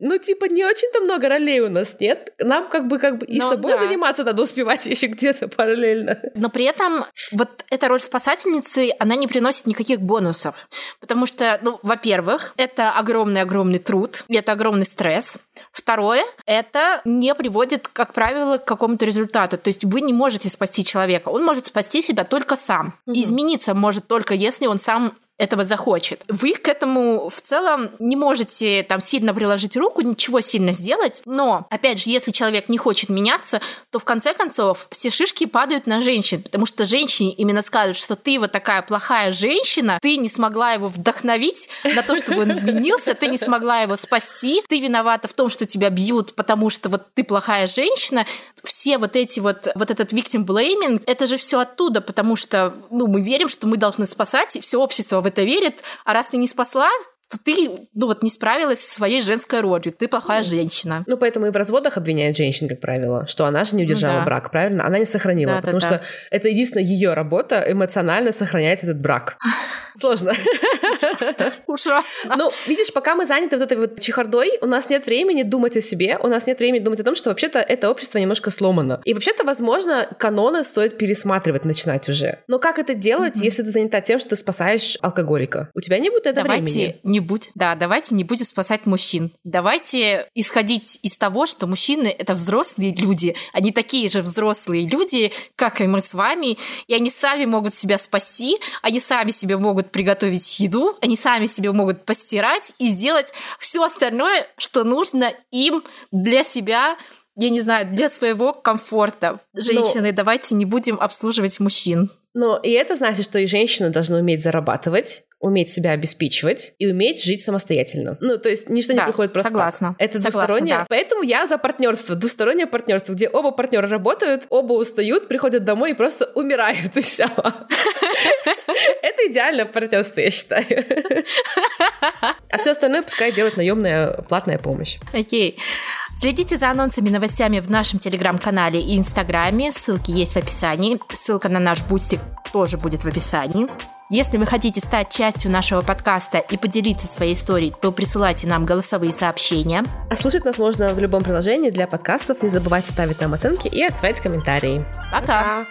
Ну, типа, не очень-то много ролей у нас, нет? Нам как бы и собой заниматься надо успевать еще где-то параллельно. Но при этом вот эта роль спасательницы, она не приносит никаких бонусов. Потому что, ну, во-первых, это огромный-огромный труд, это огромный стресс. Второе, это не приводит, как правило, к какому-то результату. То есть вы не можете спасти человека. Он может спасти себя только сам. Измениться может только, если он сам этого захочет. Вы к этому в целом не можете там сильно приложить руку, ничего сильно сделать, но, опять же, если человек не хочет меняться, то в конце концов все шишки падают на женщин, потому что женщине именно скажут, что ты вот такая плохая женщина, ты не смогла его вдохновить на то, чтобы он изменился, ты не смогла его спасти, ты виновата в том, что тебя бьют, потому что вот ты плохая женщина. Все вот эти вот этот victim blaming, это же все оттуда, потому что, ну, мы верим, что мы должны спасать, и все общество в это верит, а раз ты не спасла, то ты, ну, вот не справилась со своей женской ролью, ты плохая женщина. Ну, поэтому и в разводах обвиняют женщин, как правило, что она же не удержала брак, правильно? Она не сохранила, потому что это единственная ее работа эмоционально сохранять этот брак. Сложно. Ну, видишь, пока мы заняты вот этой вот чехардой, у нас нет времени думать о себе, у нас нет времени думать о том, что вообще-то это общество немножко сломано. И вообще-то, возможно, каноны стоит пересматривать, начинать уже. Но как это делать, если ты занята тем, что ты спасаешь алкоголика? У тебя не будет этого времени. Давайте не будем спасать мужчин. Давайте исходить из того, что мужчины — это взрослые люди. Они такие же взрослые люди, как и мы с вами. И они сами могут себя спасти, они сами себе могут приготовить еду, они сами себе могут постирать и сделать все остальное, что нужно им для себя, я не знаю, для своего комфорта. Женщины, давайте не будем обслуживать мужчин. Но и это значит, что и женщина должна уметь зарабатывать, уметь себя обеспечивать и уметь жить самостоятельно. Ну, то есть ничто не приходит просто так. Это двустороннее. Да. Поэтому я за партнерство, двустороннее партнерство, где оба партнера работают, оба устают, приходят домой и просто умирают и все. Это идеальное партнерство, я считаю. А все остальное пускай делает наемная платная помощь. Окей. Следите за анонсами и новостями в нашем телеграм-канале и инстаграме. Ссылки есть в описании. Ссылка на наш Boosty тоже будет в описании. Если вы хотите стать частью нашего подкаста и поделиться своей историей, то присылайте нам голосовые сообщения. А слушать нас можно в любом приложении для подкастов. Не забывайте ставить нам оценки и оставлять комментарии. Пока!